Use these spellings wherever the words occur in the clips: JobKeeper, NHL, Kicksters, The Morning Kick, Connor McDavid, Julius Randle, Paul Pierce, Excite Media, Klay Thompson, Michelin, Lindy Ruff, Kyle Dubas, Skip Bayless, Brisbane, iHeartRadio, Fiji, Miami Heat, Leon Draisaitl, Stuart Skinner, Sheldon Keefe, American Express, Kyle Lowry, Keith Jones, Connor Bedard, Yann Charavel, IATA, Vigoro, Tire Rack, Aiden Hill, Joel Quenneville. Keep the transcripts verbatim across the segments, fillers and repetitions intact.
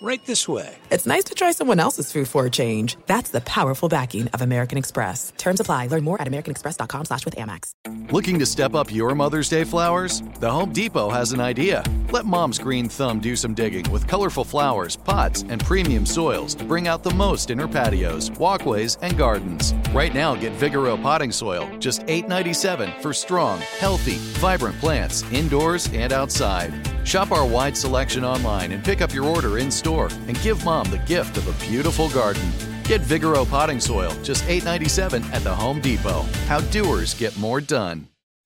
right this way, it's nice to try someone else's food for a change. That's the powerful backing of American Express. Terms apply. Learn more at americanexpress.com slash with Amex. Looking to step up your Mother's Day flowers? The Home Depot has an idea. Let Mom's green thumb do some digging with colorful flowers, pots, and premium soils to bring out the most in her patios, walkways, and gardens. Right now, get Vigoro Potting Soil, just eight dollars and ninety-seven cents for strong, healthy, vibrant plants, indoors and outside. Shop our wide selection online and pick up your order in-store. And give Mom the gift of a beautiful garden. Get Vigoro Potting Soil, just eight dollars and ninety-seven cents at the Home Depot. How doers get more done.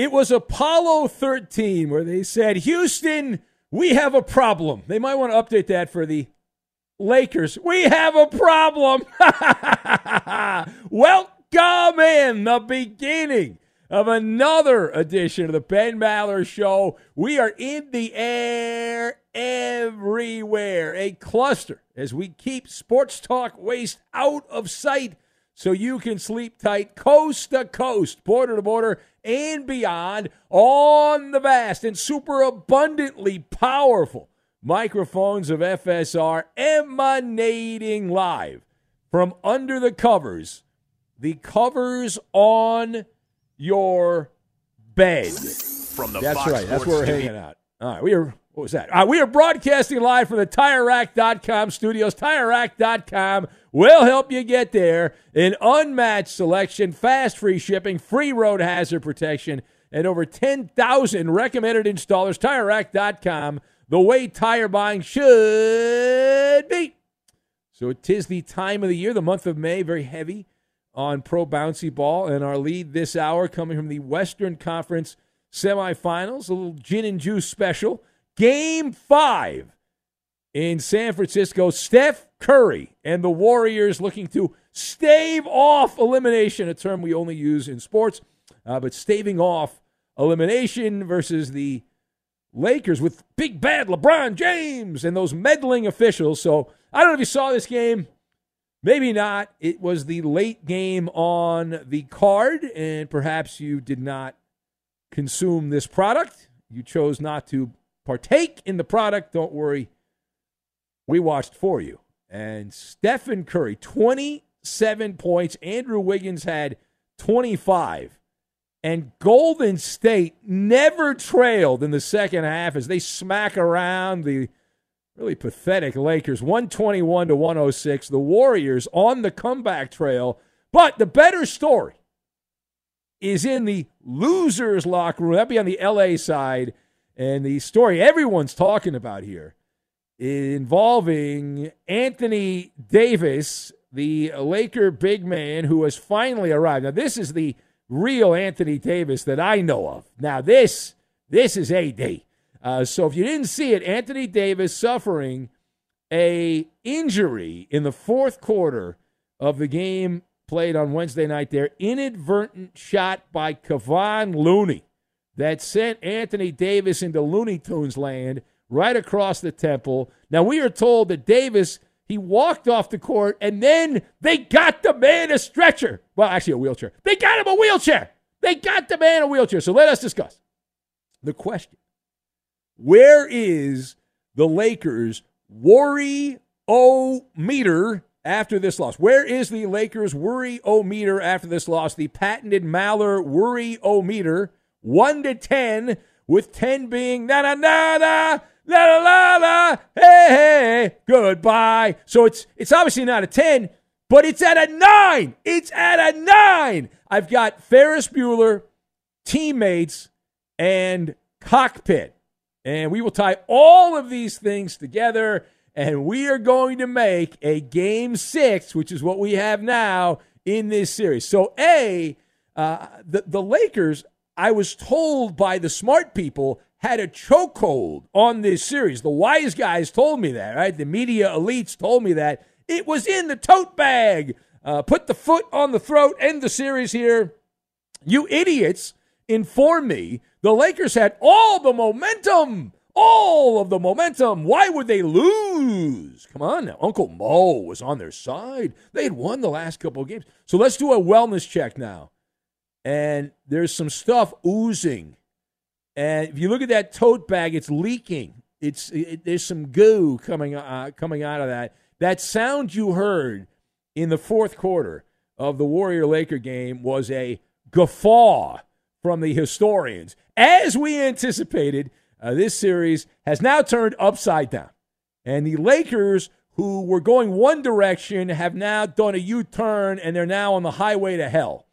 It was Apollo thirteen where they said, Houston, we have a problem. They might want to update that for the Lakers. We have a problem. Welcome in the beginning of another edition of the Ben Maller Show. We are in the air everywhere. A cluster as we keep sports talk waste out of sight so you can sleep tight coast to coast, border to border, and beyond on the vast and super abundantly powerful microphones of F S R emanating live from under the covers, the covers on your bed. From the That's Fox right. Sports That's where we're T V. Hanging out. All right. We are, what was that? All right, we are broadcasting live from the Tire Rack dot com studios. Tire Rack dot com will help you get there. An unmatched selection, fast free shipping, free road hazard protection, and over ten thousand recommended installers. Tire Rack dot com, the way tire buying should be. So it is the time of the year, the month of May, very heavy on pro bouncy ball. And our lead this hour coming from the Western Conference semifinals, a little gin and juice special. Game five in San Francisco, Steph Curry and the Warriors looking to stave off elimination, a term we only use in sports, uh, but staving off elimination versus the Lakers with big bad LeBron James and those meddling officials. So I don't know if you saw this game. Maybe not. It was the late game on the card, and perhaps you did not consume this product. You chose not to partake in the product. Don't worry. We watched for you. And Stephen Curry, twenty-seven points. Andrew Wiggins had twenty-five. And Golden State never trailed in the second half as they smack around the really pathetic Lakers, one twenty-one to one oh six. The Warriors on the comeback trail. But the better story is in the losers' locker room. That'd be on the L A side. And the story everyone's talking about here involving Anthony Davis, the Laker big man who has finally arrived. Now, this is the real Anthony Davis that I know of. Now, this this is A D. Uh, so if you didn't see it, Anthony Davis suffering a injury in the fourth quarter of the game played on Wednesday night there. Inadvertent shot by Kavon Looney that sent Anthony Davis into Looney Tunes land right across the temple. Now, we are told that Davis, he walked off the court, and then they got the man a stretcher. Well, actually a wheelchair. They got him a wheelchair. They got the man a wheelchair. So let us discuss the question. Where is the Lakers' worry-o-meter after this loss? Where is the Lakers' worry-o-meter after this loss? The patented Maller worry-o-meter, one to ten, with ten being na-na-na-na, la-la-la-la, hey-hey, goodbye. So it's it's obviously not a ten, but it's at a nine. It's at a nine. I've got Ferris Bueller, teammates, and cockpit. And we will tie all of these things together, and we are going to make a game six, which is what we have now in this series. So, A, uh, the, the Lakers, I was told by the smart people, had a chokehold on this series. The wise guys told me that, right? The media elites told me that. It was in the tote bag. Uh, put the foot on the throat, end the series here. You idiots inform me. The Lakers had all the momentum, all of the momentum. Why would they lose? Come on now. Uncle Mo was on their side. They had won the last couple of games. So let's do a wellness check now. And there's some stuff oozing. And if you look at that tote bag, it's leaking. It's it, there's some goo coming uh, coming out of that. That sound you heard in the fourth quarter of the Warrior-Laker game was a guffaw from the historians. As we anticipated, uh, this series has now turned upside down. And the Lakers, who were going one direction, have now done a U-turn, and they're now on the highway to hell.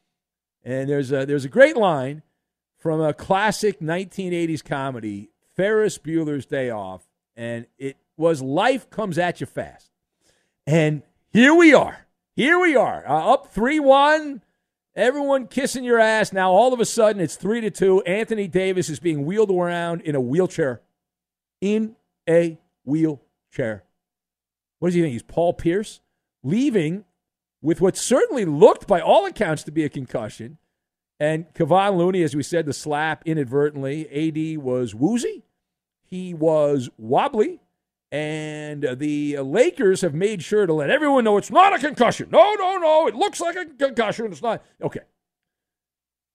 And there's a, there's a great line from a classic nineteen eighties comedy, Ferris Bueller's Day Off, and it was life comes at you fast. And here we are. Here we are, uh, up three one. Everyone kissing your ass. Now, all of a sudden, it's three to two. Anthony Davis is being wheeled around in a wheelchair. In a wheelchair. What does he think? He's Paul Pierce? Leaving with what certainly looked, by all accounts, to be a concussion. And Kavon Looney, as we said, the slap inadvertently. A D was woozy. He was wobbly. And the Lakers have made sure to let everyone know it's not a concussion. No, no, no. It looks like a concussion. It's not. Okay.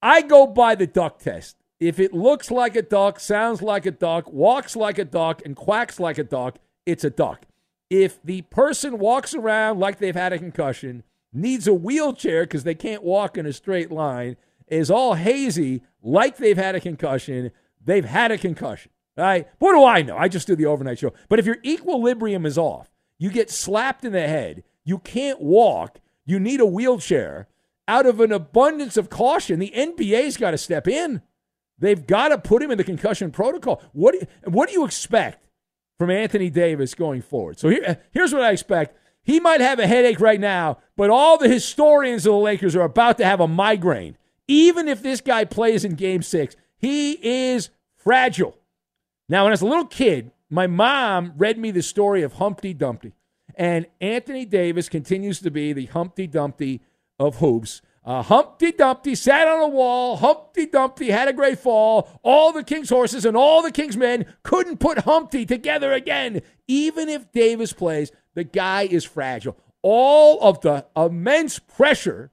I go by the duck test. If it looks like a duck, sounds like a duck, walks like a duck, and quacks like a duck, it's a duck. If the person walks around like they've had a concussion, needs a wheelchair because they can't walk in a straight line, is all hazy like they've had a concussion, they've had a concussion. All right, what do I know? I just do the overnight show. But if your equilibrium is off, you get slapped in the head, you can't walk, you need a wheelchair, out of an abundance of caution, the N B A's got to step in. They've got to put him in the concussion protocol. What do you, what do you expect from Anthony Davis going forward? So here, here's what I expect. He might have a headache right now, but all the historians of the Lakers are about to have a migraine. Even if this guy plays in game six, he is fragile. Now, when I was a little kid, my mom read me the story of Humpty Dumpty. And Anthony Davis continues to be the Humpty Dumpty of hoops. Uh, Humpty Dumpty sat on a wall. Humpty Dumpty had a great fall. All the king's horses and all the king's men couldn't put Humpty together again. Even if Davis plays, the guy is fragile. All of the immense pressure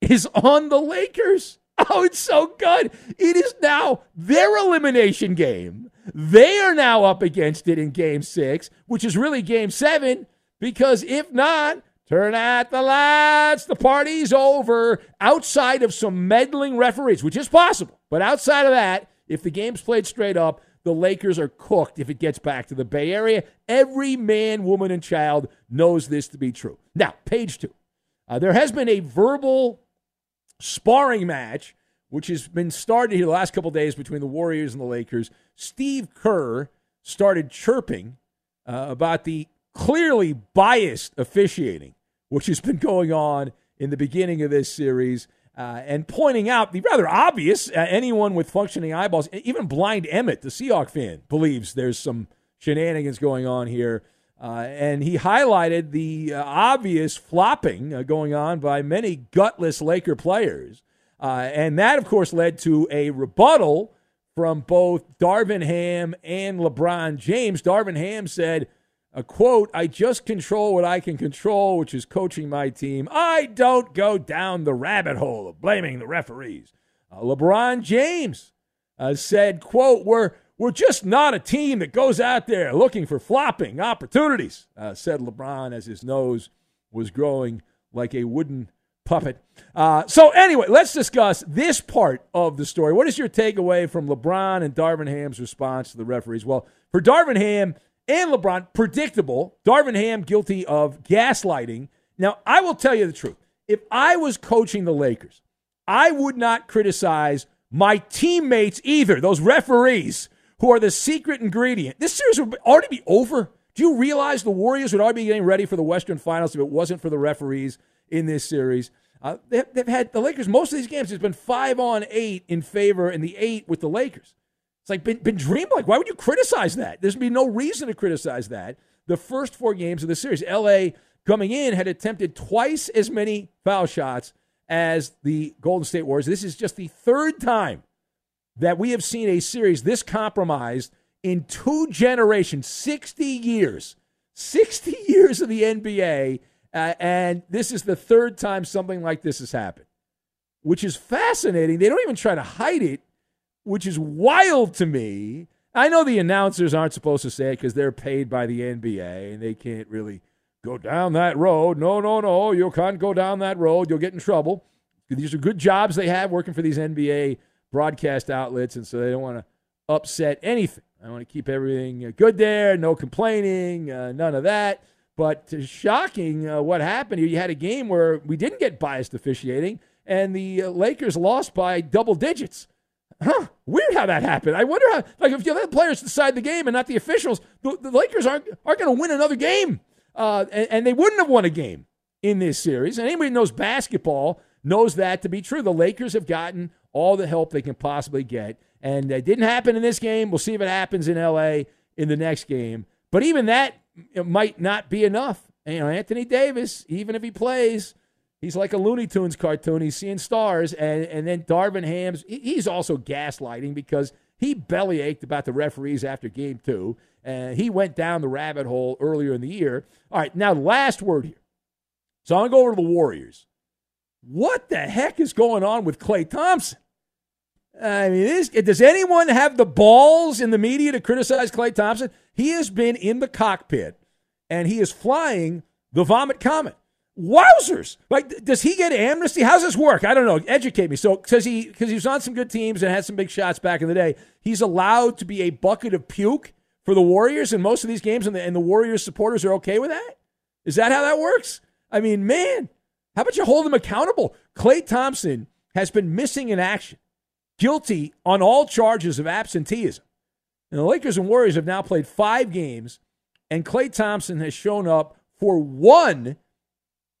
is on the Lakers. Oh, it's so good. It is now their elimination game. They are now up against it in game six, which is really game seven, because if not, turn out the lights, the party's over, outside of some meddling referees, which is possible. But outside of that, if the game's played straight up, the Lakers are cooked if it gets back to the Bay Area. Every man, woman, and child knows this to be true. Now, page two. Uh, there has been a verbal sparring match, which has been started here the last couple of days between the Warriors and the Lakers. Steve Kerr started chirping uh, about the clearly biased officiating, which has been going on in the beginning of this series, uh, and pointing out the rather obvious, uh, anyone with functioning eyeballs, even blind Emmett, the Seahawks fan, believes there's some shenanigans going on here. Uh, and he highlighted the uh, obvious flopping uh, going on by many gutless Laker players. Uh, and that, of course, led to a rebuttal from both Darvin Ham and LeBron James. Darvin Ham said, a quote, "I just control what I can control, which is coaching my team. I don't go down the rabbit hole of blaming the referees." Uh, LeBron James uh, said, quote, we're, we're just not a team that goes out there looking for flopping opportunities, uh, said LeBron as his nose was growing like a wooden puppet. Uh, so anyway, let's discuss this part of the story. What is your takeaway from LeBron and Darvin Ham's response to the referees? Well, for Darvin Ham and LeBron, predictable. Darvin Ham guilty of gaslighting. Now, I will tell you the truth. If I was coaching the Lakers, I would not criticize my teammates either, those referees who are the secret ingredient. This series would already be over. Do you realize the Warriors would already be getting ready for the Western Finals if it wasn't for the referees in this series? Uh, they've, they've had the Lakers, most of these games, it's been five on eight in favor and the eight with the Lakers. It's like been, been dreamlike. Why would you criticize that? There's been no reason to criticize that. The first four games of the series, L A coming in had attempted twice as many foul shots as the Golden State Warriors. This is just the third time that we have seen a series this compromised in two generations, sixty years, sixty years of the N B A. Uh, and this is the third time something like this has happened, which is fascinating. They don't even try to hide it, which is wild to me. I know the announcers aren't supposed to say it because they're paid by the N B A and they can't really go down that road. No, no, no, you can't go down that road. You'll get in trouble. These are good jobs they have working for these N B A broadcast outlets, and so they don't want to upset anything. I want to keep everything good there, no complaining, uh, none of that. But shocking uh, what happened here. You had a game where we didn't get biased officiating, and the uh, Lakers lost by double digits. Huh, weird how that happened. I wonder how, like, if you let the players decide the game and not the officials, the, the Lakers aren't aren't going to win another game. Uh, and, and they wouldn't have won a game in this series. And anybody who knows basketball knows that to be true. The Lakers have gotten all the help they can possibly get. And it didn't happen in this game. We'll see if it happens in L A in the next game. But even that, it might not be enough. You know, Anthony Davis, even if he plays, he's like a Looney Tunes cartoon. He's seeing stars. And, and then Darvin Ham's, he's also gaslighting because he bellyached about the referees after game two. And he went down the rabbit hole earlier in the year. All right, now last word here. So I'm going to go over to the Warriors. What the heck is going on with Klay Thompson? I mean, is, does anyone have the balls in the media to criticize Klay Thompson? He has been in the cockpit, and he is flying the vomit comet. Wowzers! Like, does he get amnesty? How's this work? I don't know. Educate me. So, because he because he was on some good teams and had some big shots back in the day, he's allowed to be a bucket of puke for the Warriors in most of these games, and the, and the Warriors supporters are okay with that? Is that how that works? I mean, man, how about you hold him accountable? Klay Thompson has been missing in action. Guilty on all charges of absenteeism. And the Lakers and Warriors have now played five games, and Klay Thompson has shown up for one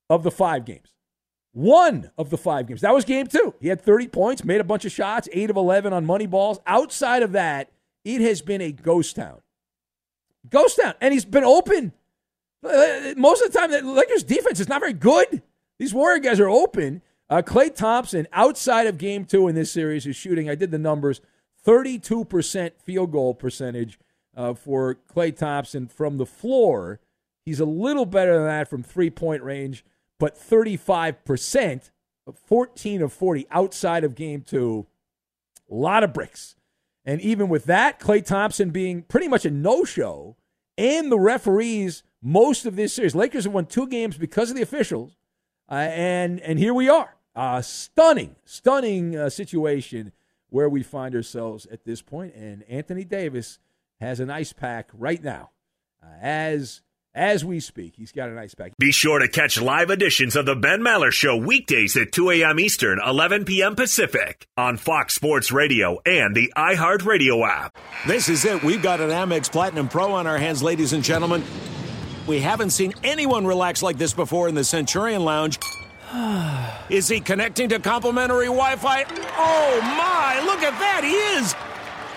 of the five games. One of the five games. That was game two. He had thirty points, made a bunch of shots, eight of eleven on money balls. Outside of that, it has been a ghost town. Ghost town. And he's been open. Most of the time, the Lakers' defense is not very good. These Warrior guys are open. Uh, Klay Thompson, outside of game two in this series, is shooting, I did the numbers, thirty-two percent field goal percentage uh, for Klay Thompson from the floor. He's a little better than that from three-point range, but thirty-five percent, fourteen of forty outside of game two. A lot of bricks. And even with that, Klay Thompson being pretty much a no-show, and the referees most of this series. Lakers have won two games because of the officials, uh, and, and here we are. Uh, stunning, stunning uh, situation where we find ourselves at this point. And Anthony Davis has an ice pack right now. Uh, as as we speak, he's got an ice pack. Be sure to catch live editions of the Ben Maller Show weekdays at two a.m. Eastern, eleven p.m. Pacific on Fox Sports Radio and the iHeartRadio app. This is it. We've got an Amex Platinum Pro on our hands, ladies and gentlemen. We haven't seen anyone relax like this before in the Centurion Lounge. Is he connecting to complimentary Wi-Fi? Oh, my, look at that, he is!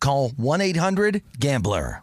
call one eight hundred gambler.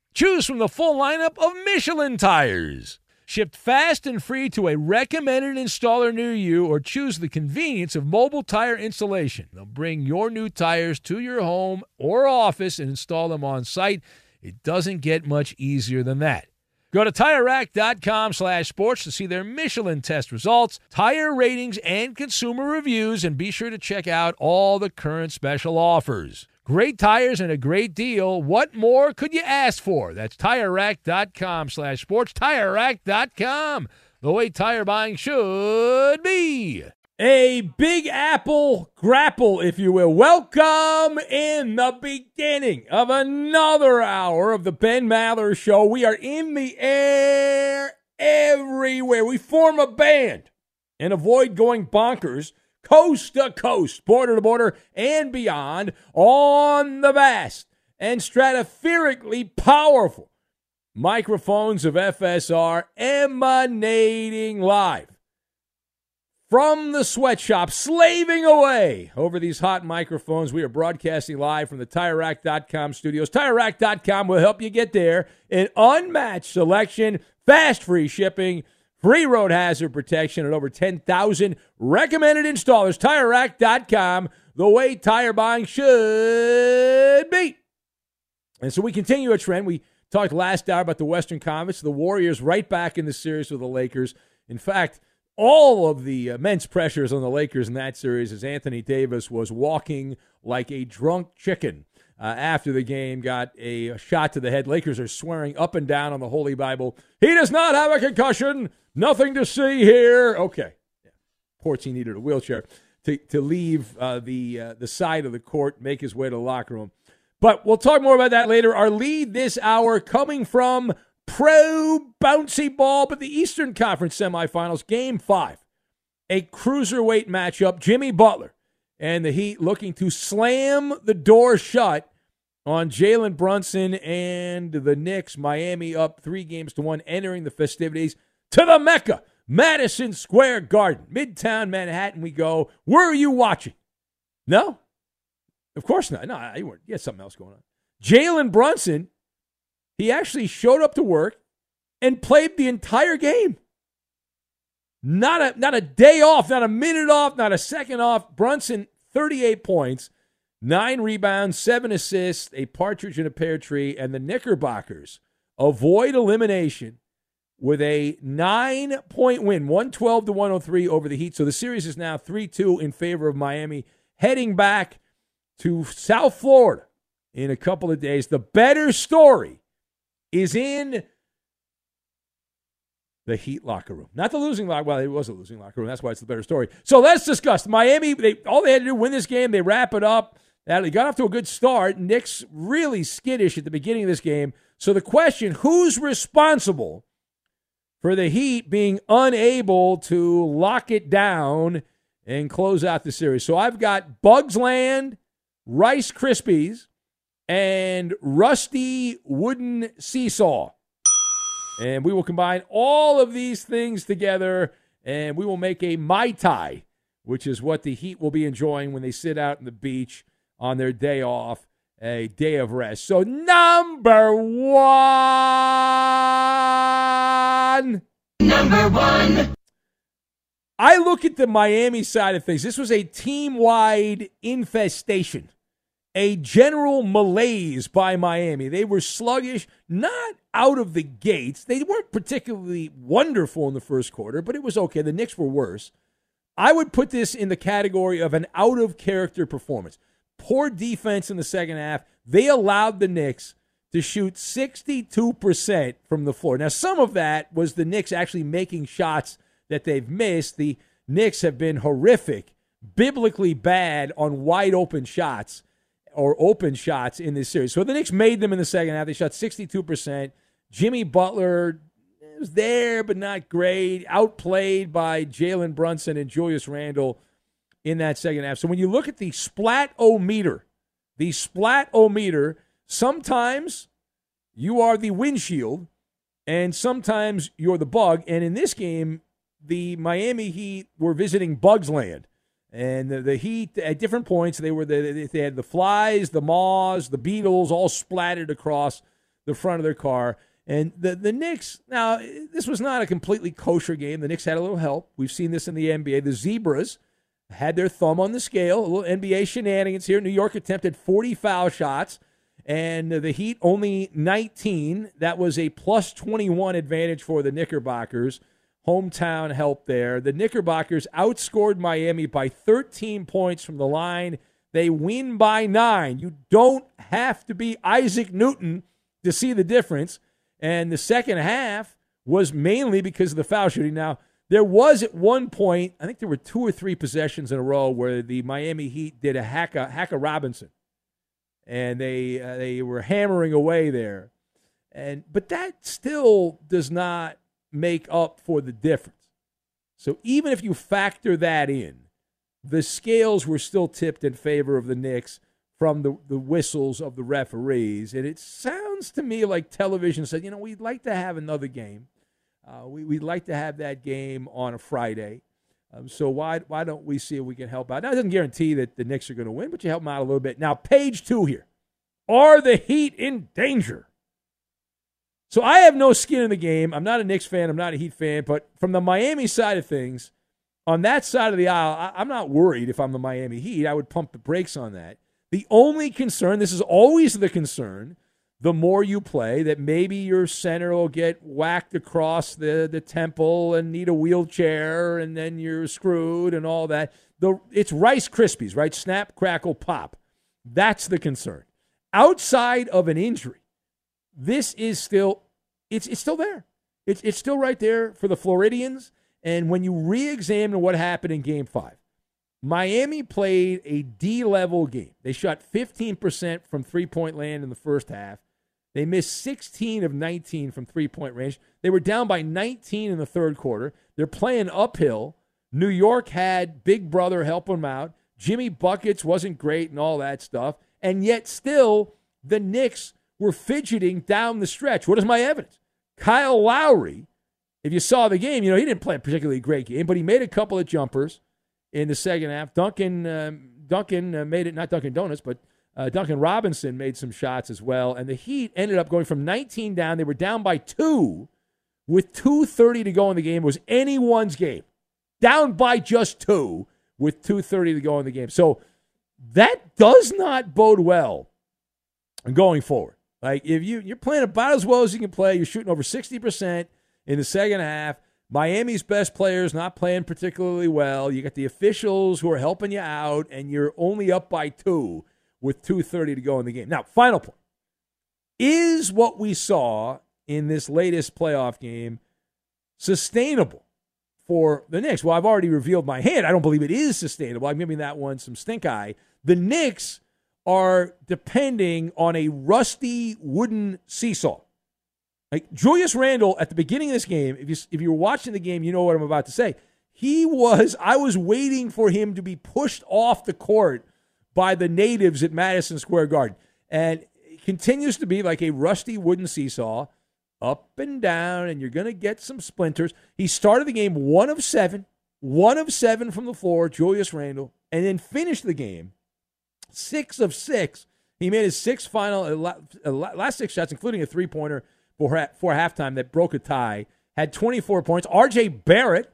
Choose from the full lineup of Michelin tires. Shipped fast and free to a recommended installer near you, or choose the convenience of mobile tire installation. They'll bring your new tires to your home or office and install them on site. It doesn't get much easier than that. Go to TireRack.com slash sports to see their Michelin test results, tire ratings, and consumer reviews, and be sure to check out all the current special offers. Great tires and a great deal. What more could you ask for? That's TireRack.com slash sports. TireRack dot com. The way tire buying should be. A Big Apple grapple, if you will. Welcome in the beginning of another hour of the Ben Maller Show. We are in the air everywhere. We form a band and avoid going bonkers. Coast to coast, border to border, and beyond, on the vast and stratospherically powerful microphones of F S R, emanating live from the sweatshop, slaving away over these hot microphones. We are broadcasting live from the Tire Rack dot com studios. Tire Rack dot com will help you get there. An unmatched selection, fast free shipping, free road hazard protection, and over ten thousand recommended installers. Tire Rack dot com, the way tire buying should be. And so we continue a trend. We talked last hour about the Western Conference, the Warriors right back in the series with the Lakers. In fact, all of the immense pressures on the Lakers in that series as Anthony Davis was walking like a drunk chicken. Uh, after the game, got a shot to the head. Lakers are swearing up and down on the Holy Bible. He does not have a concussion. Nothing to see here. Okay. Ports, he needed a wheelchair to, to leave uh, the, uh, the side of the court, make his way to the locker room. But we'll talk more about that later. Our lead this hour coming from pro bouncy ball, but the Eastern Conference semifinals, game five, a cruiserweight matchup, Jimmy Butler and the Heat looking to slam the door shut on Jalen Brunson and the Knicks. Miami up three games to one, entering the festivities to the Mecca, Madison Square Garden, Midtown Manhattan. We go. Were you watching? No, of course not. No, you weren't. You had something else going on. Jalen Brunson, he actually showed up to work and played the entire game. Not a not a day off, not a minute off, not a second off. Brunson, thirty-eight points, nine rebounds, seven assists, a partridge in a pear tree, and the Knickerbockers avoid elimination with a nine-point win, one twelve to one oh three over the Heat. So the series is now three two in favor of Miami, heading back to South Florida in a couple of days. The better story is in the Heat locker room. Not the losing locker room. Well, it was a losing locker room. That's why it's the better story. So let's discuss. Miami, they all they had to do, win this game. They wrap it up. They got off to a good start. Knicks really skittish at the beginning of this game. So the question, who's responsible for the Heat being unable to lock it down and close out the series? So I've got Bugs Land, Rice Krispies, and Rusty Wooden Seesaw. And we will combine all of these things together, and we will make a Mai Tai, which is what the Heat will be enjoying when they sit out on the beach on their day off, a day of rest. So number one. Number one. I look at the Miami side of things. This was a team-wide infestation, a general malaise by Miami. They were sluggish, not out of the gates. They weren't particularly wonderful in the first quarter, but it was okay. The Knicks were worse. I would put this in the category of an out-of-character performance. Poor defense in the second half. They allowed the Knicks to shoot sixty-two percent from the floor. Now, some of that was the Knicks actually making shots that they've missed. The Knicks have been horrific, biblically bad on wide-open shots or open shots in this series. So the Knicks made them in the second half. They shot sixty-two percent. Jimmy Butler was there but not great, outplayed by Jalen Brunson and Julius Randle in that second half. So when you look at the splat-o-meter, the splat-o-meter, sometimes you are the windshield and sometimes you're the bug. And in this game, the Miami Heat were visiting Bugs Land. And the, the Heat, at different points, they were the, they had the flies, the moths, the beetles, all splattered across the front of their car. And the, the Knicks, now, this was not a completely kosher game. The Knicks had a little help. We've seen this in the N B A. The Zebras had their thumb on the scale, a little N B A shenanigans here. New York attempted forty foul shots, and the Heat only nineteen. That was a plus twenty-one advantage for the Knickerbockers. Hometown help there. The Knickerbockers outscored Miami by thirteen points from the line. They win by nine. You don't have to be Isaac Newton to see the difference. And the second half was mainly because of the foul shooting. Now, there was at one point, I think there were two or three possessions in a row where the Miami Heat did a hack a, hack a Robinson. And they uh, they were hammering away there. and But that still does not make up for the difference. So even if you factor that in, the scales were still tipped in favor of the Knicks from the, the whistles of the referees. And it sounds to me like television said, you know, we'd like to have another game. Uh, we, we'd like to have that game on a Friday. Um, so why why don't we see if we can help out? Now, it doesn't guarantee that the Knicks are going to win, but you help them out a little bit. Now, page two here. Are the Heat in danger? So I have no skin in the game. I'm not a Knicks fan. I'm not a Heat fan. But from the Miami side of things, on that side of the aisle, I, I'm not worried if I'm the Miami Heat. I would pump the brakes on that. The only concern, this is always the concern, the more you play, that maybe your center will get whacked across the, the temple and need a wheelchair, and then you're screwed and all that. The, it's Rice Krispies, right? Snap, crackle, pop. That's the concern. Outside of an injury, this is still, it's it's still there. It's it's still right there for the Floridians. And when you re-examine what happened in Game five, Miami played a D-level game. They shot fifteen percent from three-point land in the first half. They missed sixteen of nineteen from three-point range. They were down by nineteen in the third quarter. They're playing uphill. New York had Big Brother help them out. Jimmy Buckets wasn't great and all that stuff. And yet still, the Knicks were fidgeting down the stretch. What is my evidence? Kyle Lowry, if you saw the game, you know, he didn't play a particularly great game, but he made a couple of jumpers in the second half. Duncan um, Duncan uh, made it, not Dunkin' Donuts, but uh, Duncan Robinson made some shots as well, and the Heat ended up going from nineteen down. They were down by two with two thirty to go in the game. It was anyone's game. Down by just two with two thirty to go in the game. So that does not bode well going forward. Like, if you, you're playing about as well as you can play, you're shooting over sixty percent in the second half. Miami's best players not playing particularly well. You got the officials who are helping you out, and you're only up by two with two thirty to go in the game. Now, final point. Is what we saw in this latest playoff game sustainable for the Knicks? Well, I've already revealed my hand. I don't believe it is sustainable. I'm giving that one some stink eye. The Knicks are depending on a rusty wooden seesaw. Like Julius Randle at the beginning of this game, if you if you were watching the game, you know what I'm about to say. He was, I was waiting for him to be pushed off the court by the natives at Madison Square Garden. And it continues to be like a rusty wooden seesaw, up and down, and you're going to get some splinters. He started the game one of seven, one of seven from the floor, Julius Randle, and then finished the game six of six. He made his six final, last six shots, including a three-pointer for halftime that broke a tie, had twenty-four points. R J. Barrett,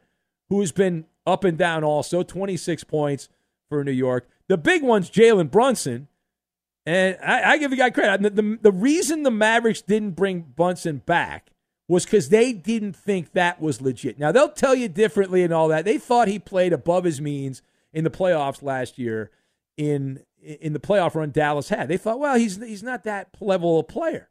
who has been up and down also, twenty-six points for New York. The big one's Jalen Brunson, and I, I give the guy credit. The, the, the reason the Mavericks didn't bring Brunson back was because they didn't think that was legit. Now, they'll tell you differently and all that. They thought he played above his means in the playoffs last year in in the playoff run Dallas had. They thought, well, he's he's not that level of player.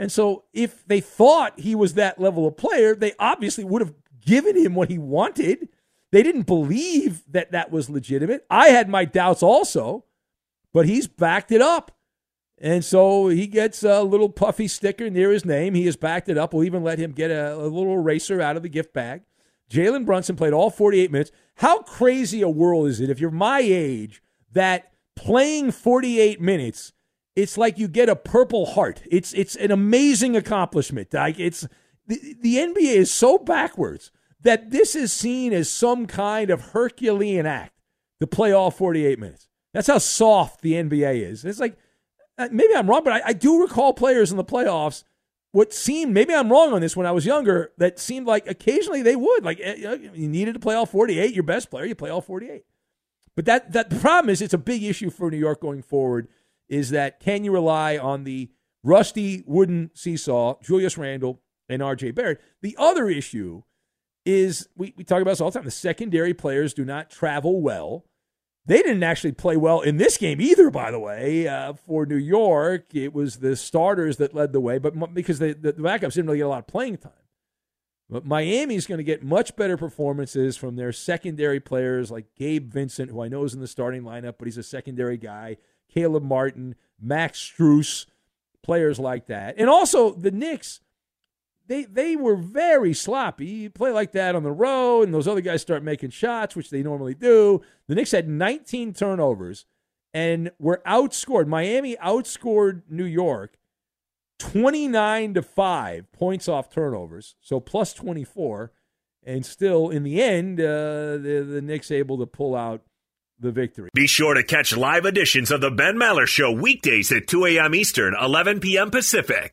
And so if they thought he was that level of player, they obviously would have given him what he wanted. They didn't believe that that was legitimate. I had my doubts also, but he's backed it up. And so he gets a little puffy sticker near his name. He has backed it up. We'll even let him get a, a little eraser out of the gift bag. Jalen Brunson played all forty-eight minutes. How crazy a world is it, if you're my age, that playing forty-eight minutes, it's like you get a Purple Heart. It's it's an amazing accomplishment. Like it's the, the N B A is so backwards that this is seen as some kind of Herculean act to play all forty-eight minutes. That's how soft the N B A is. It's like, maybe I'm wrong, but I, I do recall players in the playoffs, what seemed, maybe I'm wrong on this when I was younger, that seemed like occasionally they would. Like you needed to play all forty-eight, your best player, you play all forty-eight. But that, that the problem is it's a big issue for New York going forward. Is that can you rely on the rusty wooden seesaw, Julius Randle and R J. Barrett? The other issue is, we, we talk about this all the time, the secondary players do not travel well. They didn't actually play well in this game either, by the way. Uh, for New York, it was the starters that led the way, but because they, the, the backups didn't really get a lot of playing time. But Miami's going to get much better performances from their secondary players like Gabe Vincent, who I know is in the starting lineup, but he's a secondary guy. Caleb Martin, Max Strus, players like that. And also the Knicks, they they were very sloppy. You play like that on the road, and those other guys start making shots, which they normally do. The Knicks had nineteen turnovers and were outscored. Miami outscored New York twenty-nine to five points off turnovers, so plus twenty-four. And still, in the end, uh, the, the Knicks able to pull out the victory. Be sure to catch live editions of the Ben Maller Show weekdays at two a.m. Eastern, eleven p.m. Pacific.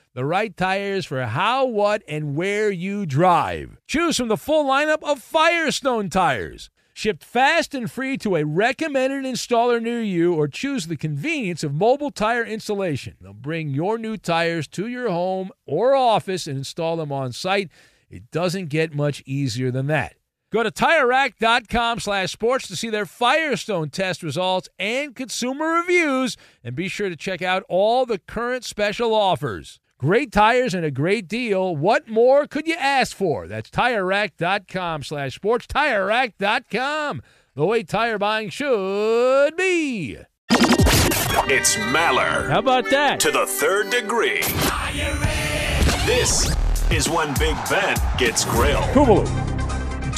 The right tires for how, what, and where you drive. Choose from the full lineup of Firestone tires. Shipped fast and free to a recommended installer near you, or choose the convenience of mobile tire installation. They'll bring your new tires to your home or office and install them on site. It doesn't get much easier than that. Go to tire rack dot com slash sports to see their Firestone test results and consumer reviews, and be sure to check out all the current special offers. Great tires and a great deal. What more could you ask for? That's tire rack dot com slash sports. tire rack dot com. The way tire buying should be. It's Maller. How about that? To the third degree. This is when Big Ben gets grilled. Kubaloo.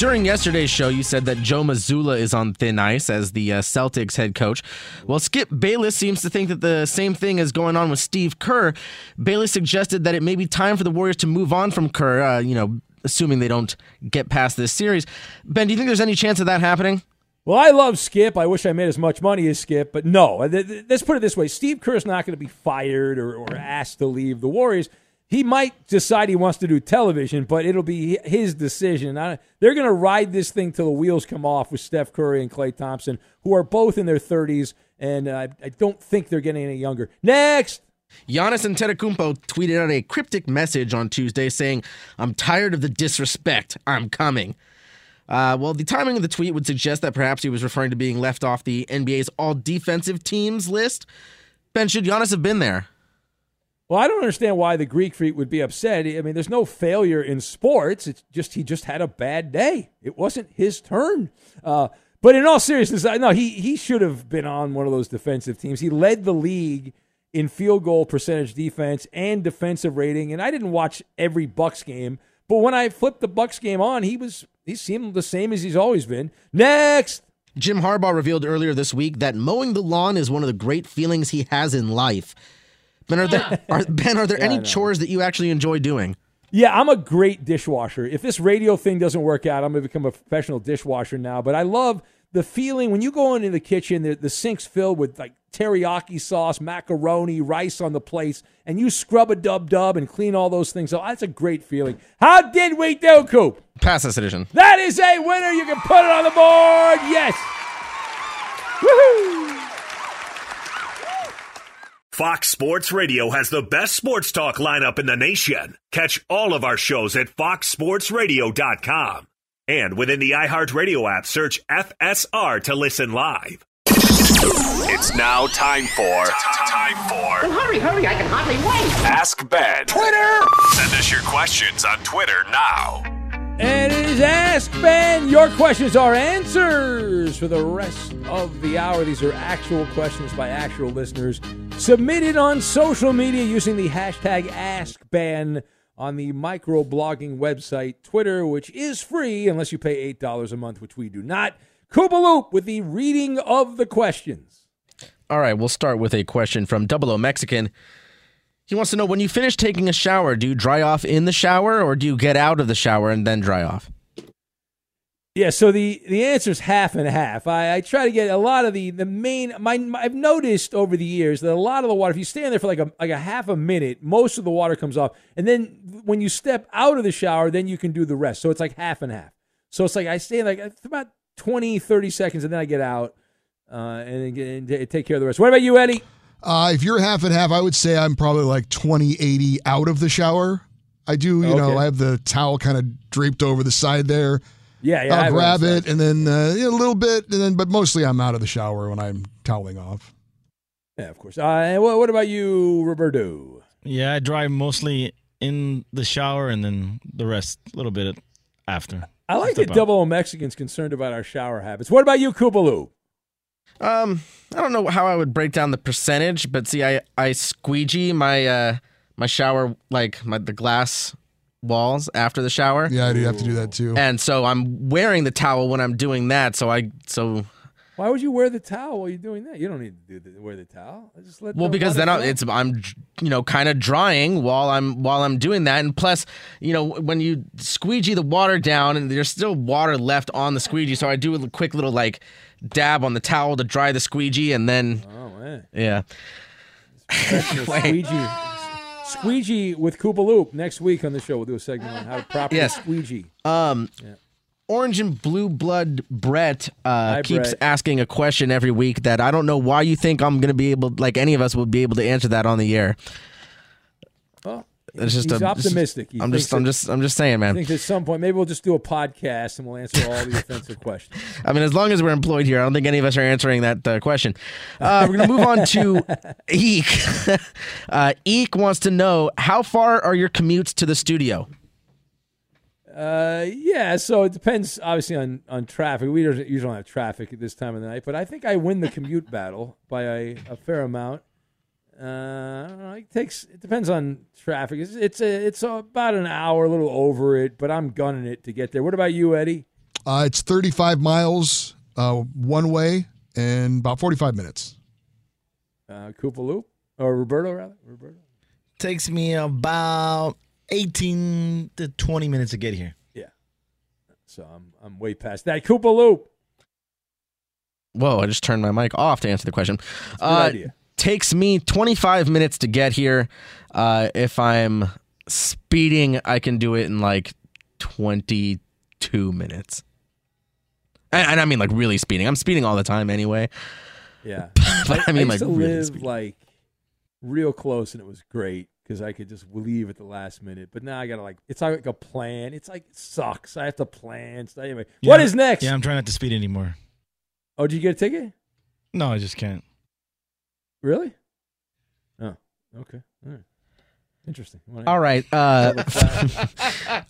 During yesterday's show, you said that Joe Mazzulla is on thin ice as the uh, Celtics head coach. Well, Skip Bayless seems to think that the same thing is going on with Steve Kerr. Bayless suggested that it may be time for the Warriors to move on from Kerr, uh, you know, assuming they don't get past this series. Ben, do you think there's any chance of that happening? Well, I love Skip. I wish I made as much money as Skip, but no. Let's put it this way. Steve Kerr is not going to be fired or, or asked to leave the Warriors. He might decide he wants to do television, but it'll be his decision. I, they're going to ride this thing till the wheels come off with Steph Curry and Klay Thompson, who are both in their thirties, and uh, I don't think they're getting any younger. Next! Giannis Antetokounmpo tweeted out a cryptic message on Tuesday saying, "I'm tired of the disrespect. I'm coming." Uh, well, the timing of the tweet would suggest that perhaps he was referring to being left off the N B A's all-defensive teams list. Ben, should Giannis have been there? Well, I don't understand why the Greek Freak would be upset. I mean, there's no failure in sports. It's just he just had a bad day. It wasn't his turn. Uh, but in all seriousness, no, he he should have been on one of those defensive teams. He led the league in field goal percentage defense and defensive rating. And I didn't watch every Bucks game, but when I flipped the Bucks game on, he was he seemed the same as he's always been. Next. Jim Harbaugh revealed earlier this week that mowing the lawn is one of the great feelings he has in life. Ben, are there, are, ben, are there yeah, any chores that you actually enjoy doing? Yeah, I'm a great dishwasher. If this radio thing doesn't work out, I'm going to become a professional dishwasher now. But I love the feeling when you go into the kitchen, the, the sink's filled with like teriyaki sauce, macaroni, rice on the plates, and you scrub a dub-dub and clean all those things up. That's a great feeling. How did we do, Coop? Pass this edition. That is a winner. You can put it on the board. Yes. Woohoo. Fox Sports Radio has the best sports talk lineup in the nation. Catch all of our shows at fox sports radio dot com. And within the iHeartRadio app, search F S R to listen live. It's now time for... Time for... Well, hurry, hurry, I can hardly wait. Ask Ben. Twitter! Send us your questions on Twitter now. And it is Ask Ben. Your questions are answers for the rest of the hour. These are actual questions by actual listeners submitted on social media using the hashtag AskBen on the microblogging website Twitter, which is free unless you pay eight dollars a month, which we do not. Koopaloop with the reading of the questions. All right, we'll start with a question from Double O Mexican. He wants to know, when you finish taking a shower, do you dry off in the shower or do you get out of the shower and then dry off? Yeah, so the, the answer is half and half. I, I try to get a lot of the, the main my, my I've noticed over the years that a lot of the water, if you stand there for like a like a half a minute, most of the water comes off. And then when you step out of the shower, then you can do the rest. So it's like half and half. So it's like I stay like it's about twenty, thirty seconds, and then I get out uh, and, and, and take care of the rest. What about you, Eddie? Uh, if you're half and half, I would say I'm probably like twenty eighty out of the shower. I do, you okay. know, I have the towel kind of draped over the side there. Yeah, yeah. I'll grab it and then uh, a little bit, and then but mostly I'm out of the shower when I'm toweling off. Yeah, of course. Uh, and what, what about you, Roberto? Yeah, I dry mostly in the shower and then the rest a little bit after. I like that Double O Mexican's concerned about our shower habits. What about you, Koopaloo? Um, I don't know how I would break down the percentage, but see, I I squeegee my uh my shower like my the glass. walls after the shower. Yeah, I do have to do that too. And so I'm wearing the towel when I'm doing that. So I so. Why would you wear the towel while you're doing that? You don't need to do the, wear the towel. I just let. Well, because then I, it's I'm you know kind of drying while I'm while I'm doing that, and plus you know when you squeegee the water down and there's still water left on the squeegee, so I do a quick little like dab on the towel to dry the squeegee, and then. Oh man. Yeah. Squeegee. Squeegee with Koopaloop next week on the show. We'll do a segment on how to properly yes. squeegee. Um, yeah. Orange and Blue Blood Brett uh, Hi, keeps Brett. asking a question every week that I don't know why you think I'm going to be able, like any of us would be able to answer that on the air. Well, it's just he's a, optimistic. He I'm just, that, I'm just, I'm just saying, man. I think at some point maybe we'll just do a podcast and we'll answer all the offensive questions. I mean, as long as we're employed here, I don't think any of us are answering that uh, question. Uh, we're gonna move on to Eek. uh, Eek wants to know how far are your commutes to the studio? Uh, yeah, so it depends obviously on on traffic. We don't, usually don't have traffic at this time of the night, but I think I win the commute battle by a, a fair amount. Uh, I don't know. It takes. It depends on traffic. It's it's, a, it's about an hour, a little over it, but I'm gunning it to get there. What about you, Eddie? Uh, it's thirty-five miles uh, one way and about forty-five minutes. Uh, Koopaloop or Roberto rather. Roberto takes me about eighteen to twenty minutes to get here. Yeah, so I'm I'm way past that. Koopaloop. Whoa! I just turned my mic off to answer the question. That's a good uh, idea. Takes me twenty-five minutes to get here. Uh, if I'm speeding, I can do it in like twenty-two minutes. And, and I mean like really speeding. I'm speeding all the time anyway. Yeah. But I, I mean I used like to really live speeding. like real close, and it was great because I could just leave at the last minute. But now I got to like, it's like a plan. It's like, it sucks. I have to plan. So anyway, yeah, what is next? Yeah, I'm trying not to speed anymore. Oh, did you get a ticket? No, I just can't. Really? Oh, okay. All right. Interesting. All right. Uh,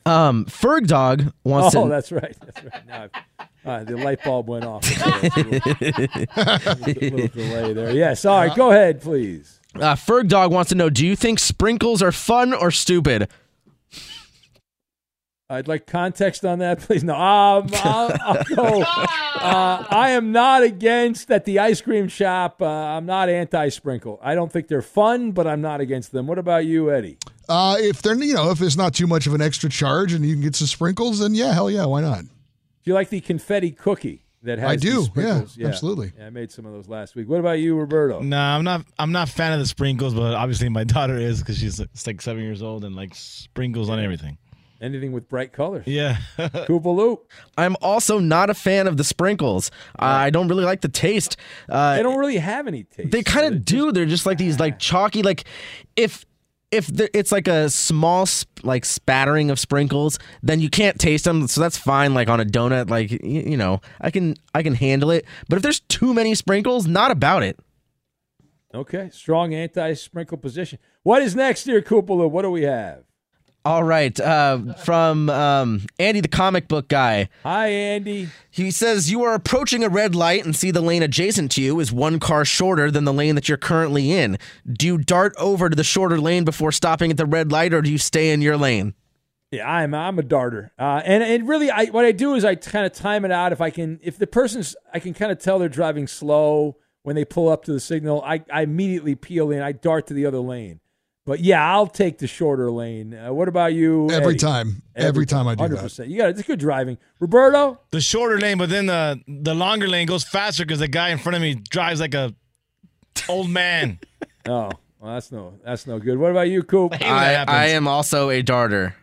um, Ferg Dog wants oh, to. Oh, that's right. That's right. Now uh, the light bulb went off. So a little, a little delay there. Yes. All right. Go ahead, please. Uh, Ferg Dog wants to know: do you think sprinkles are fun or stupid? I'd like context on that, please. No, um, I'll, I'll go. Uh, I am not against at the ice cream shop. Uh, I'm not anti-sprinkle. I don't think they're fun, but I'm not against them. What about you, Eddie? Uh, if they're, you know, if it's not too much of an extra charge and you can get some sprinkles, then yeah, hell yeah, why not? Do you like the confetti cookie that has? I do. Yeah, yeah, absolutely. Yeah, I made some of those last week. What about you, Roberto? No, nah, I'm not. I'm not a fan of the sprinkles, but obviously my daughter is because she's like seven years old and likes sprinkles on everything. Anything with bright colors. Yeah. Koopaloop. I'm also not a fan of the sprinkles. Uh, I don't really like the taste. Uh, they don't really have any taste. They kind of do. Just, They're just like these like chalky, like if if there, it's like a small sp- like spattering of sprinkles, then you can't taste them. So that's fine. Like on a donut, like, you, you know, I can I can handle it. But if there's too many sprinkles, not about it. Okay. Strong anti-sprinkle position. What is next here, Koopaloop? What do we have? All right, uh, from um, Andy, the comic book guy. Hi, Andy. He says, you are approaching a red light and see the lane adjacent to you is one car shorter than the lane that you're currently in. Do you dart over to the shorter lane before stopping at the red light, or do you stay in your lane? Yeah, I'm I'm a darter. Uh, and, and really, I, what I do is I kind of time it out. If I can, if the person's, I can kind of tell they're driving slow when they pull up to the signal, I, I immediately peel in. I dart to the other lane. But, yeah, I'll take the shorter lane. Uh, what about you, Every Eddie? time. Every, Every time, time I do one hundred percent. That. You got it. It's good driving. Roberto? The shorter lane, but then the, the longer lane goes faster because the guy in front of me drives like a old man. Oh, well, that's no that's no good. What about you, Coop? I, I am also a darter.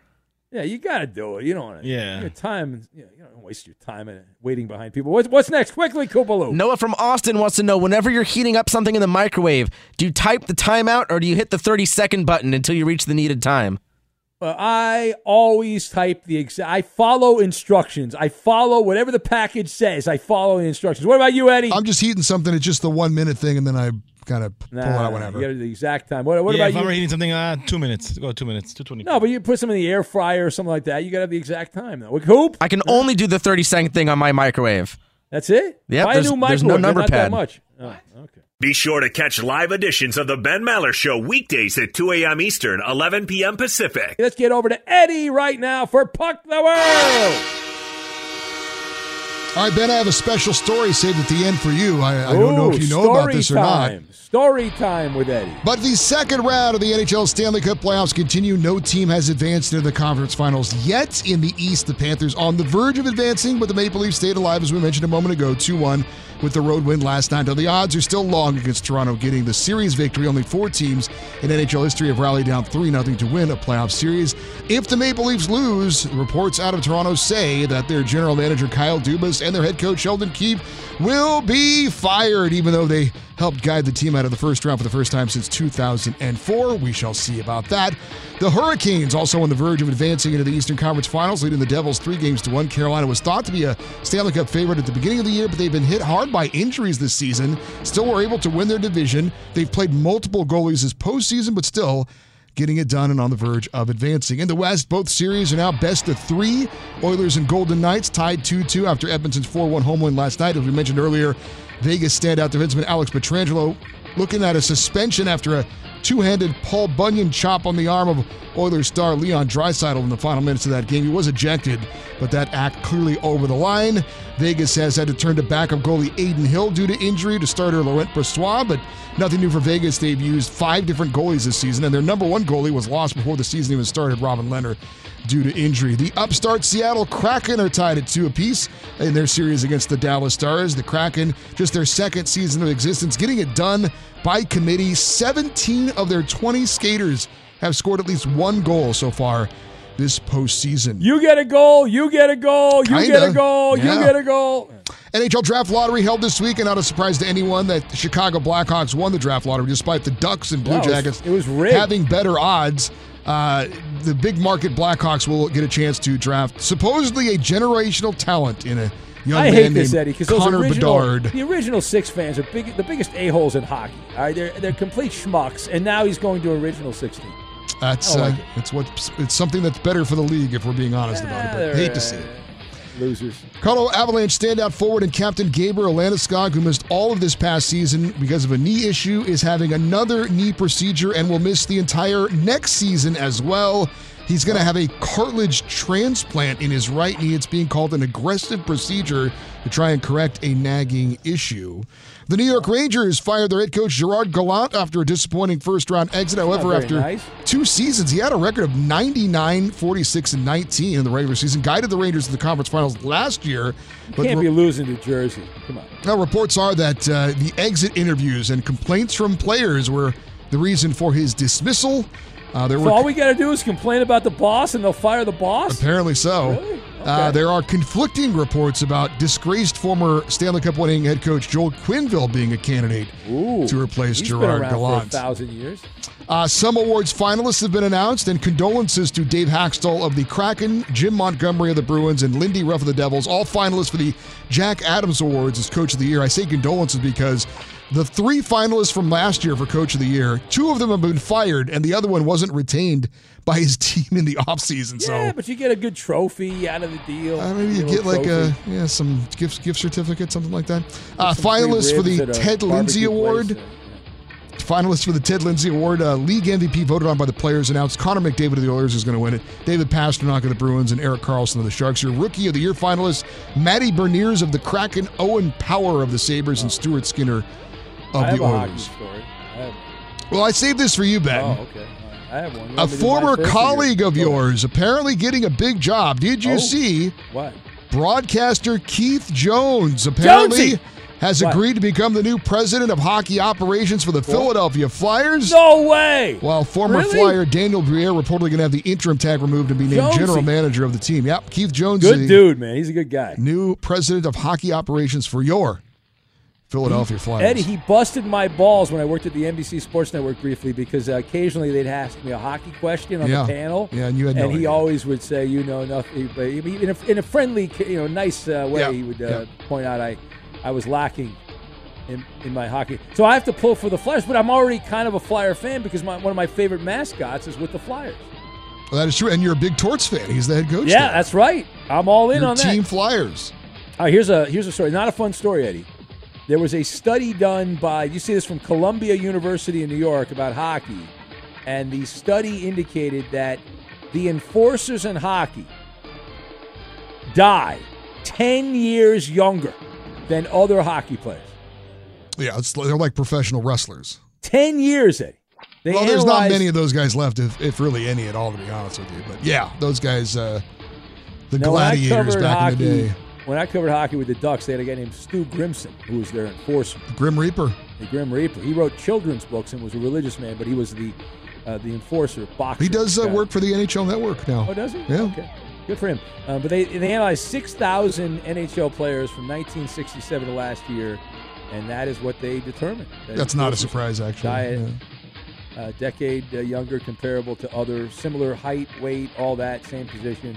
Yeah, you got to do it. You don't want to. Yeah. Your time, you know, you don't waste your time in waiting behind people. What's, what's next? Quickly, Koopaloo. Noah from Austin wants to know, whenever you're heating up something in the microwave, do you type the timeout or do you hit the thirty-second button until you reach the needed time? Uh, I always type the exact. I follow instructions. I follow whatever the package says. I follow the instructions. What about you, Eddie? I'm just heating something. It's just the one-minute thing, and then I kind of pull nah, it out whenever. You got the exact time. What, what yeah, about if you? If I were eating something, uh, two minutes. Go two minutes, two twenty. No, but you put something in the air fryer or something like that. You got to have the exact time, though. With Hoop? I can only do the thirty-second thing on my microwave. That's it? Yeah, there's, there's no number not pad. That much. Oh, okay. Be sure to catch live editions of the Ben Maller Show weekdays at two a.m. Eastern, eleven p.m. Pacific. Let's get over to Eddie right now for Puck the World. All right, Ben, I have a special story saved at the end for you. I, I Ooh, don't know if you know about this or time. not. Story time with Eddie. But the second round of the N H L Stanley Cup playoffs continue. No team has advanced into the conference finals yet. In the East, the Panthers on the verge of advancing, but the Maple Leafs stayed alive, as we mentioned a moment ago, two one with the road win last night. Now, the odds are still long against Toronto getting the series victory. Only four teams in N H L history have rallied down three nothing to win a playoff series. If the Maple Leafs lose, reports out of Toronto say that their general manager, Kyle Dubas, and their head coach, Sheldon Keefe, will be fired, even though they helped guide the team out of the first round for the first time since two thousand four. We shall see about that. The Hurricanes also on the verge of advancing into the Eastern Conference Finals, leading the Devils three games to one. Carolina was thought to be a Stanley Cup favorite at the beginning of the year, but they've been hit hard by injuries this season. Still were able to win their division. They've played multiple goalies this postseason, but still getting it done and on the verge of advancing. In the West, both series are now best of three. Oilers and Golden Knights tied two two after Edmonton's four one home win last night. As we mentioned earlier, Vegas standout defenseman Alex Pietrangelo looking at a suspension after a two-handed Paul Bunyan chop on the arm of Oilers star Leon Draisaitl in the final minutes of that game. He was ejected, but that act clearly over the line. Vegas has had to turn to backup goalie Aiden Hill due to injury to starter Laurent Brossoit, but nothing new for Vegas. They've used five different goalies this season, and their number one goalie was lost before the season even started, Robin Lehner, due to injury. The upstart Seattle Kraken are tied at two apiece in their series against the Dallas Stars. The Kraken, just their second season of existence, getting it done by committee. seventeen of their twenty skaters have scored at least one goal so far this postseason. You get a goal, you get a goal, you Kinda. get a goal, yeah. you get a goal. N H L draft lottery held this week, and not a surprise to anyone that the Chicago Blackhawks won the draft lottery despite the Ducks and Blue no, Jackets it was, it was having better odds. Uh, the big market Blackhawks will get a chance to draft supposedly a generational talent in a young I man hate this, named Eddie, because Connor those original, Bedard. The original six fans are big, the biggest a-holes in hockey. All right, they're they're complete schmucks, and now he's going to original sixteen. That's like uh, it. it's what it's something that's better for the league if we're being honest yeah, about it. But hate uh, to see it. Losers. Colorado Avalanche standout forward and captain Gabriel Landeskog, who missed all of this past season because of a knee issue, is having another knee procedure and will miss the entire next season as well. He's going to have a cartilage transplant in his right knee. It's being called an aggressive procedure to try and correct a nagging issue. The New York Rangers fired their head coach Gerard Gallant after a disappointing first-round exit. However, after nice. two seasons, he had a record of ninety-nine, forty-six, and nineteen in the regular season, guided the Rangers to the conference finals last year. You but can't re- be losing to Jersey. Come on. Now, reports are that uh, the exit interviews and complaints from players were the reason for his dismissal. Uh, there so were, all we got to do is complain about the boss and they'll fire the boss? Apparently so. Really? Okay. Uh, there are conflicting reports about disgraced former Stanley Cup winning head coach Joel Quenneville being a candidate Ooh, to replace Gerard Gallant. For a thousand years. Uh, some awards finalists have been announced, and condolences to Dave Haxtell of the Kraken, Jim Montgomery of the Bruins, and Lindy Ruff of the Devils, all finalists for the Jack Adams Awards as Coach of the Year. I say condolences because the three finalists from last year for Coach of the Year, two of them have been fired, and the other one wasn't retained by his team in the offseason. Yeah, so yeah, but you get a good trophy out of the deal. Uh, maybe you get like trophy. a yeah some gift gift certificate, something like that. Uh, finalists for the Ted Lindsay Award. Place, uh, Finalists for the Ted Lindsay Award, uh, league M V P voted on by the players, announced Connor McDavid of the Oilers is going to win it, David Pasternak of the Bruins, and Erik Karlsson of the Sharks. Your Rookie of the Year finalists, Matty Berniers of the Kraken, Owen Power of the Sabres, oh. and Stuart Skinner of I the have Oilers. A hockey story. I have... Well, I saved this for you, Ben. Oh, okay. All right. I have one. A former colleague of yours apparently getting a big job. Did you oh, see? What? Broadcaster Keith Jones apparently Jonesy. has what? agreed to become the new president of hockey operations for the cool. Philadelphia Flyers. No way! While former really? Flyer Daniel Briere reportedly going to have the interim tag removed and be named Jonesy. general manager of the team. Yep, Keith Jones. Good dude, man. He's a good guy. New president of hockey operations for your Philadelphia Flyers. Eddie, he busted my balls when I worked at the N B C Sports Network briefly because uh, occasionally they'd ask me a hockey question on yeah. the panel. Yeah, and you had no And idea. He always would say, you know, nothing. But in a, in a friendly, you know, nice uh, way, yeah. he would uh, yeah. point out I, I was lacking in, in my hockey. So I have to pull for the Flyers, but I'm already kind of a Flyer fan because my, one of my favorite mascots is with the Flyers. Well, that is true. And you're a big Torts fan. He's the head coach. Yeah, there. That's right. I'm all in Your on team that. Team Flyers. All right, here's a here's a story. Not a fun story, Eddie. There was a study done by, you see this from Columbia University in New York about hockey, and the study indicated that the enforcers in hockey die ten years younger than other hockey players. Yeah, it's, they're like professional wrestlers. ten years, Eddie. They well, there's not many of those guys left, if, if really any at all, to be honest with you. But yeah, those guys, uh, the now, gladiators back hockey, in the day. When I covered hockey with the Ducks, they had a guy named Stu Grimson, who was their enforcer. The Grim Reaper. The Grim Reaper. He wrote children's books and was a religious man, but he was the uh, the enforcer, boxer. He does uh, work for the N H L Network now. Oh, does he? Yeah. Okay. Good for him. Uh, but they, they analyzed six thousand N H L players from nineteen sixty-seven to last year, and that is what they determined. That That's not a surprise, actually. Diet, yeah. uh, decade uh, younger, comparable to other, similar height, weight, all that, same position.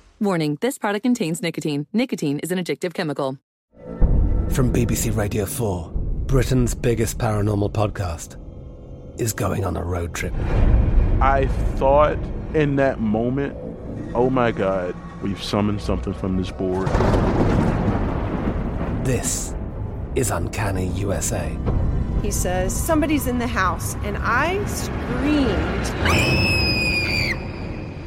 Warning, this product contains nicotine. Nicotine is an addictive chemical. From B B C Radio four, Britain's biggest paranormal podcast is going on a road trip. I thought in that moment, oh my God, we've summoned something from this board. This is Uncanny U S A. He says, somebody's in the house, and I screamed...